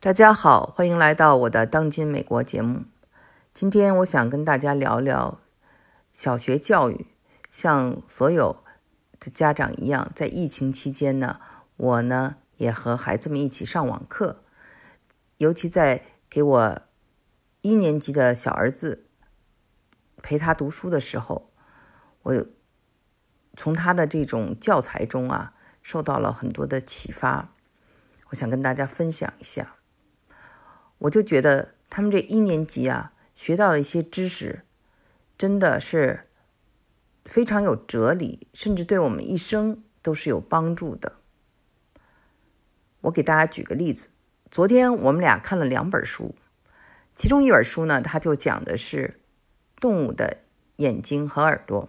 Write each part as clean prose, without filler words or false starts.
大家好，欢迎来到我的当今美国节目。今天我想跟大家聊聊小学教育。像所有的家长一样，在疫情期间呢，我呢也和孩子们一起上网课。尤其在给我一年级的小儿子陪他读书的时候，我从他的这种教材中啊，受到了很多的启发。我想跟大家分享一下。我就觉得他们这一年级啊，学到了一些知识，真的是非常有哲理，甚至对我们一生都是有帮助的。我给大家举个例子，昨天我们俩看了两本书，其中一本书呢，它就讲的是动物的眼睛和耳朵。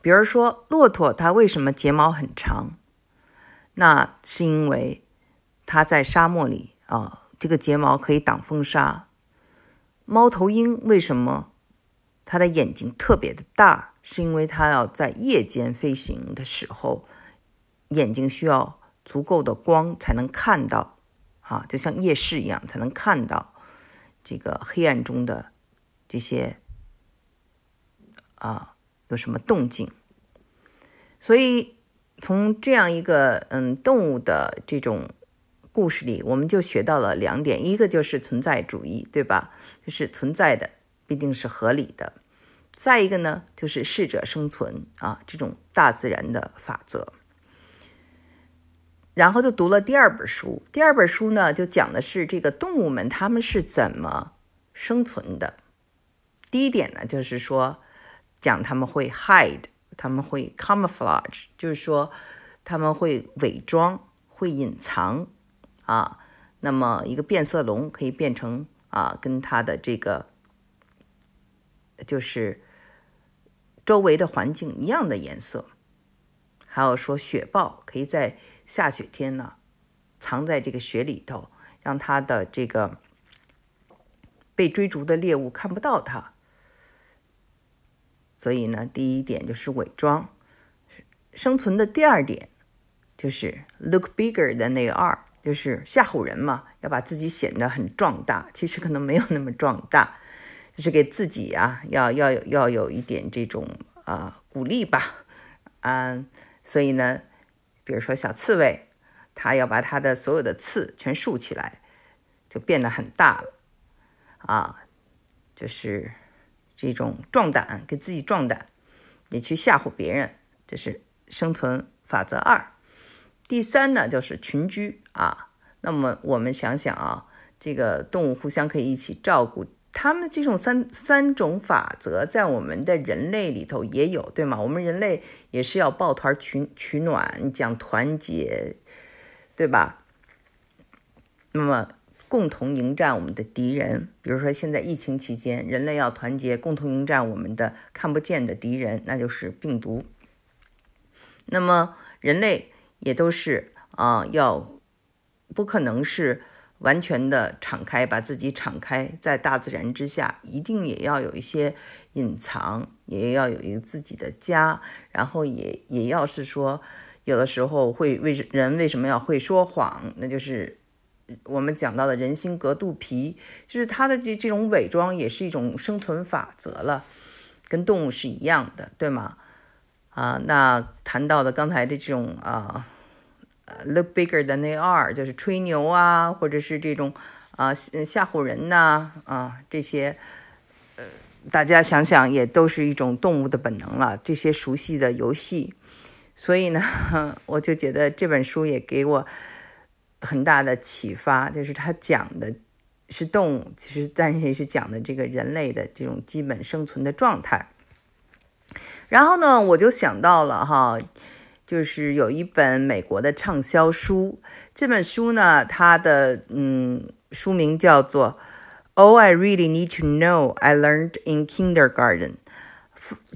比如说骆驼它为什么睫毛很长，那是因为它在沙漠里啊，这个睫毛可以挡风沙。猫头鹰为什么它的眼睛特别的大，是因为它要在夜间飞行的时候，眼睛需要足够的光才能看到啊，就像夜视一样才能看到这个黑暗中的这些啊有什么动静。所以从这样一个动物的这种故事里，我们就学到了两点，一个就是存在主义，对吧？就是存在的必定是合理的。再一个呢，就是适者生存啊，这种大自然的法则。然后就读了第二本书，第二本书呢就讲的是这个动物们他们是怎么生存的。第一点呢，就是说讲他们会 hide，他们会 camouflage， 就是说他们会伪装，会隐藏啊。那么一个变色龙可以变成啊，跟它的这个就是周围的环境一样的颜色。还有说雪豹可以在下雪天呢，藏在这个雪里头，让它的这个被追逐的猎物看不到它。所以呢，第一点就是伪装生存的。第二点就是 look bigger than they are， 就是吓唬人嘛，要把自己显得很壮大，其实可能没有那么壮大，就是给自己啊要有一点这种鼓励吧。所以呢，比如说小刺猬，它要把它的所有的刺全竖起来，就变得很大了啊，就是这种壮胆，给自己壮胆，也去吓唬别人，这是生存法则二。第三呢，就是群居啊。那么我们想想啊，这个动物互相可以一起照顾，他们这种三种法则在我们的人类里头也有，对吗？我们人类也是要抱团取暖，讲团结，对吧？那么共同迎战我们的敌人，比如说现在疫情期间，人类要团结，共同迎战我们的看不见的敌人，那就是病毒。那么人类也都是不可能是完全的敞开，把自己敞开在大自然之下，一定也要有一些隐藏，也要有一个自己的家，然后也要是说，有的时候人为什么要会说谎，那就是我们讲到的人心隔肚皮，就是它的这种伪装也是一种生存法则了，跟动物是一样的，对吗？那谈到的刚才的这种look bigger than they are， 就是吹牛啊，或者是这种吓唬人呐这些大家想想也都是一种动物的本能了，这些熟悉的游戏。所以呢，我就觉得这本书也给我很大的启发，就是他讲的是动物，其实但是也是讲的这个人类的这种基本生存的状态。然后呢，我就想到了就是有一本美国的畅销书，这本书呢，它的书名叫做 All I Really Need to Know I Learned in Kindergarten，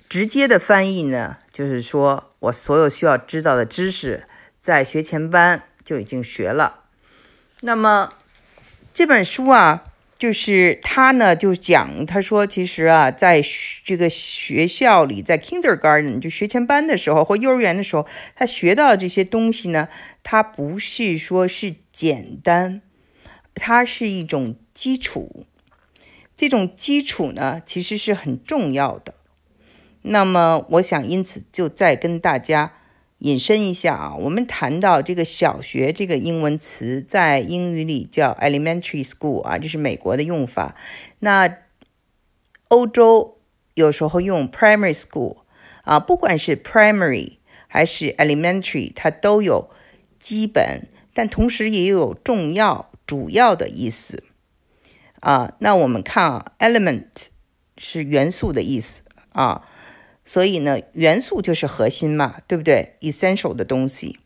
直接的翻译呢就是说我所有需要知道的知识在学前班就已经学了。那么这本书啊，就是他呢就讲，他说其实啊，在这个学校里，在 kindergarten 就学前班的时候或幼儿园的时候，他学到这些东西呢，他不是说是简单，它是一种基础。这种基础呢，其实是很重要的。那么我想因此就再跟大家引申一下啊，我们谈到这个小学这个英文词，在英语里叫 elementary school 啊，这是美国的用法。那欧洲有时候用 primary school 啊，不管是 primary 还是 elementary， 它都有基本，但同时也有重要、主要的意思啊。那我们看啊 ，element 是元素的意思啊。所以呢，元素就是核心嘛，对不对？ essential 的东西。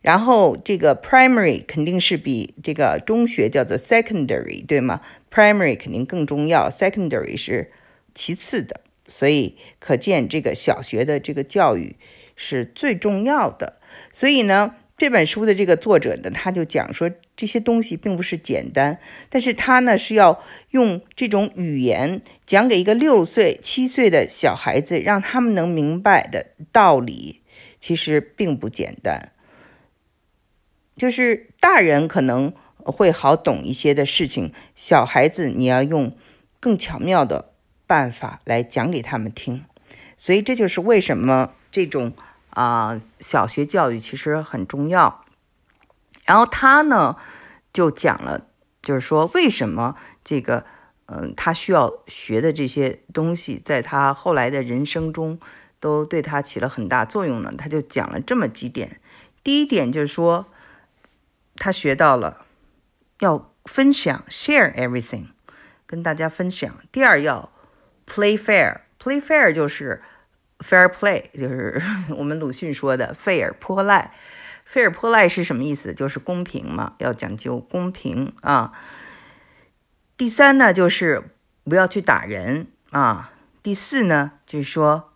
然后这个 primary 肯定是比这个中学叫做 secondary， 对吗？ primary 肯定更重要， secondary 是其次的。所以可见这个小学的这个教育是最重要的。所以呢，这本书的这个作者呢，他就讲说这些东西并不是简单，但是他呢是要用这种语言讲给一个6岁7岁的小孩子，让他们能明白的道理其实并不简单。就是大人可能会好懂一些的事情，小孩子你要用更巧妙的办法来讲给他们听。所以这就是为什么这种小学教育其实很重要。然后他呢就讲了，就是说为什么这个他需要学的这些东西在他后来的人生中都对他起了很大作用呢？他就讲了这么几点。第一点就是说，他学到了要分享 share everything， 跟大家分享。第二要 play fair， play fair 就是 fair play， 就是我们鲁迅说的费尔泼赖。费尔泼赖是什么意思？就是公平嘛，要讲究公平啊。第三呢，就是不要去打人啊。第四呢，就是说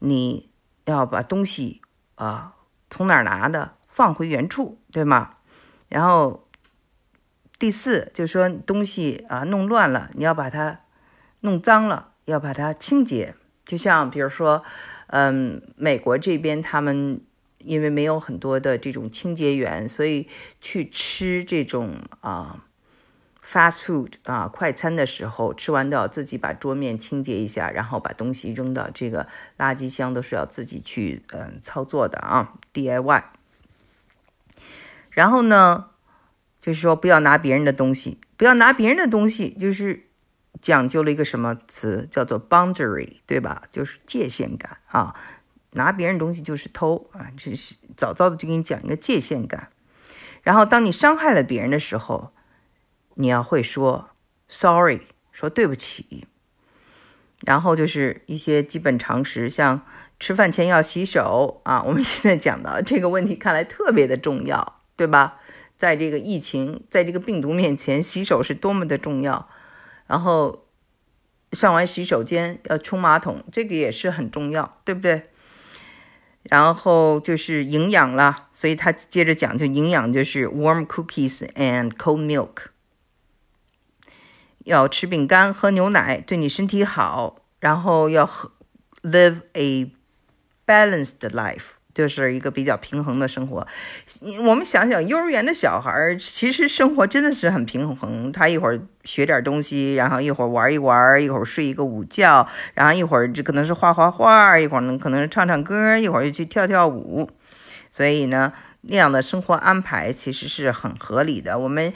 你要把东西啊从哪儿拿的放回原处，对吗？然后第四就是说东西啊弄乱了，你要把它弄脏了，要把它清洁。就像比如说，美国这边他们。因为没有很多的这种清洁员，所以去吃这种fast food 快餐的时候，吃完都要自己把桌面清洁一下，然后把东西扔到这个垃圾箱，都是要自己去操作的啊 DIY。 然后呢就是说不要拿别人的东西，不要拿别人的东西，就是讲究了一个什么词叫做 boundary， 对吧？就是界限感啊。拿别人东西就是偷啊，这是早早的就给你讲一个界限感。然后当你伤害了别人的时候，你要会说 sorry， 说对不起。然后就是一些基本常识，像吃饭前要洗手啊，我们现在讲的这个问题看来特别的重要，对吧？在这个疫情，在这个病毒面前，洗手是多么的重要。然后上完洗手间要冲马桶，这个也是很重要，对不对？然后就是营养了，所以他接着讲，就营养就是 warm cookies and cold milk， 要吃饼干喝牛奶对你身体好。然后要 live a balanced life， 就是一个比较平衡的生活。我们想想幼儿园的小孩其实生活真的是很平衡，他一会儿学点东西，然后一会儿玩一玩，一会儿睡一个午觉，然后一会儿可能是画画画，一会儿可能是唱唱歌，一会儿就去跳跳舞。所以呢那样的生活安排其实是很合理的。我们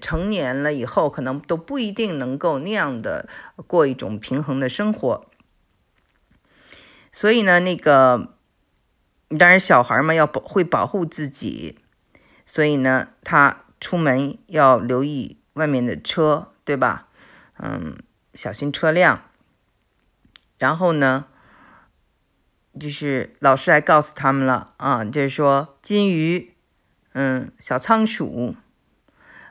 成年了以后可能都不一定能够那样的过一种平衡的生活。所以呢那个当然小孩嘛要会保护自己，所以呢他出门要留意外面的车，对吧？小心车辆。然后呢就是老师还告诉他们了啊，就是说金鱼小仓鼠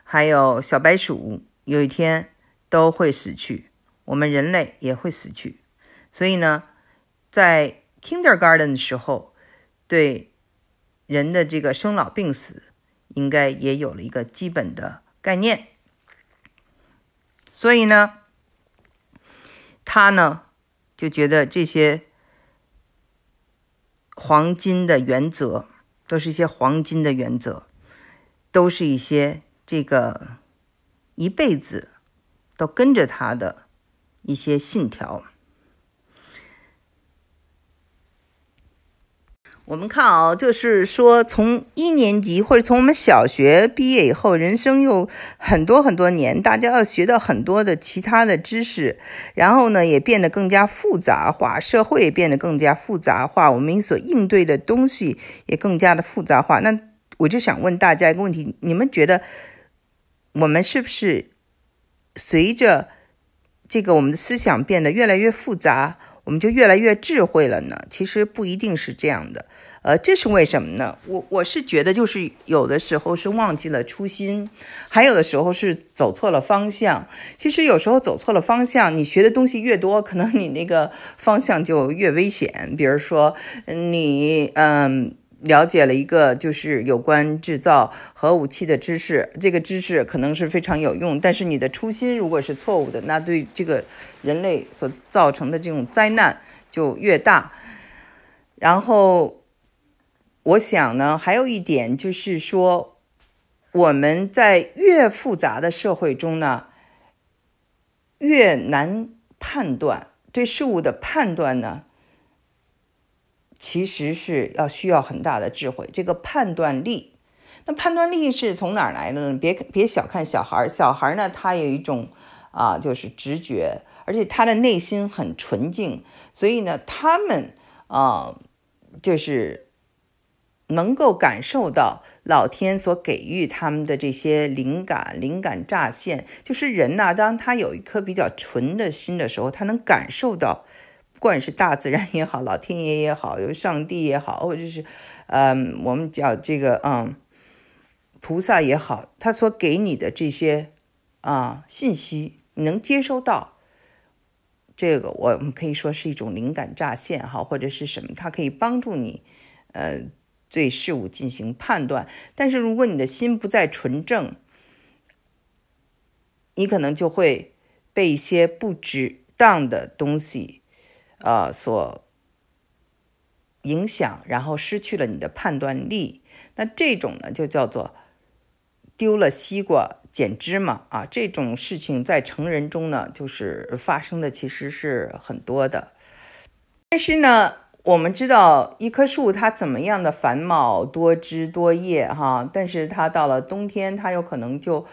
还有小白鼠有一天都会死去，我们人类也会死去。所以呢在 kindergarten 的时候对人的这个生老病死应该也有了一个基本的概念。所以呢他呢就觉得这些黄金的原则都是一些黄金的原则。都是一些这个一辈子都跟着他的一些信条。我们看啊，就是说从一年级或者从我们小学毕业以后，人生有很多很多年，大家要学到很多的其他的知识，然后呢也变得更加复杂化，社会也变得更加复杂化，我们所应对的东西也更加的复杂化。那我就想问大家一个问题，你们觉得我们是不是随着这个我们的思想变得越来越复杂，我们就越来越智慧了呢？其实不一定是这样的。这是为什么呢？我是觉得就是有的时候是忘记了初心，还有的时候是走错了方向。其实有时候走错了方向，你学的东西越多，可能你那个方向就越危险。比如说你了解了一个就是有关制造核武器的知识，这个知识可能是非常有用，但是你的初心如果是错误的，那对这个人类所造成的这种灾难就越大。然后我想呢，还有一点就是说，我们在越复杂的社会中呢，越难判断，对事物的判断呢其实是需要很大的智慧，这个判断力。那判断力是从哪儿来的呢？别小看小孩，小孩呢他有一种就是直觉，而且他的内心很纯净，所以呢他们就是能够感受到老天所给予他们的这些灵感乍现。就是人呢，当他有一颗比较纯的心的时候，他能感受到。不管是大自然也好，老天爷也好，有上帝也好，或者是我们叫这个菩萨也好，他所给你的这些信息，你能接收到。这个我们可以说是一种灵感乍现哈，或者是什么，它可以帮助你对事物进行判断。但是如果你的心不再纯正，你可能就会被一些不值当的东西所影响，然后失去了你的判断力。那这种呢就叫做丢了西瓜捡芝麻啊，这种事情在成人中呢就是发生的其实是很多的。但是呢我们知道一棵树它怎么样的繁茂多枝多叶哈，但是它到了冬天它有可能就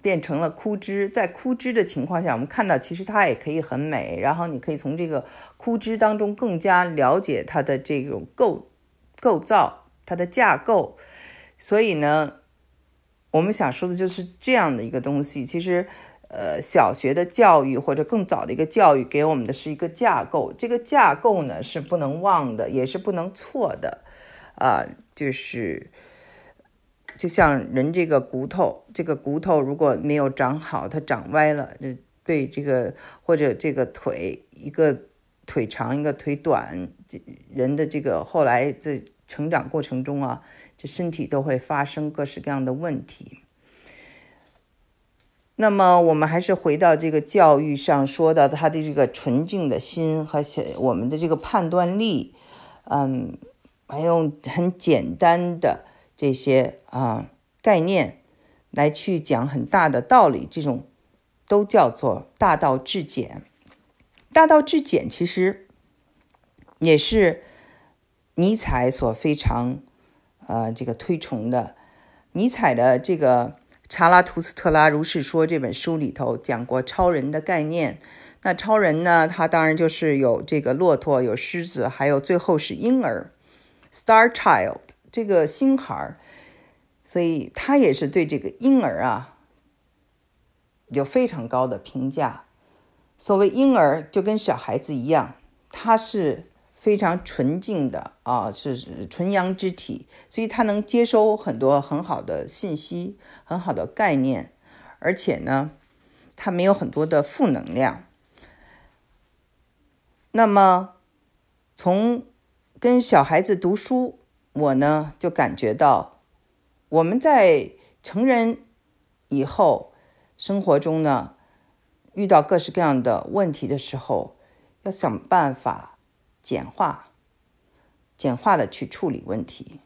变成了枯枝。在枯枝的情况下，我们看到其实它也可以很美，然后你可以从这个枯枝当中更加了解它的这种构造，它的架构。所以呢我们想说的就是这样的一个东西。其实小学的教育或者更早的一个教育给我们的是一个架构，这个架构呢是不能忘的，也是不能错的就是就像人这个骨头，如果没有长好，它长歪了，对这个或者这个腿，一个腿长一个腿短，人的这个后来在成长过程中这身体都会发生各式各样的问题。那么我们还是回到这个教育上，说到他的这个纯净的心和我们的这个判断力，还有很简单的这些概念来去讲很大的道理，这种都叫做大道至简。大道至简其实也是尼采所非常这个推崇的。尼采的这个查拉图斯特拉如是说这本书里头讲过超人的概念。那超人呢，他当然就是有这个骆驼，有狮子，还有最后是婴儿 Star Child 这个星孩，所以他也是对这个婴儿有非常高的评价。所谓婴儿就跟小孩子一样，他是非常纯净的是纯阳之体，所以他能接收很多很好的信息，很好的概念，而且呢他没有很多的负能量。那么从跟小孩子读书，我呢就感觉到我们在成人以后生活中呢，遇到各式各样的问题的时候，要想办法简化的去处理问题。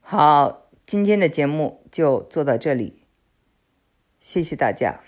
好，今天的节目就做到这里，谢谢大家。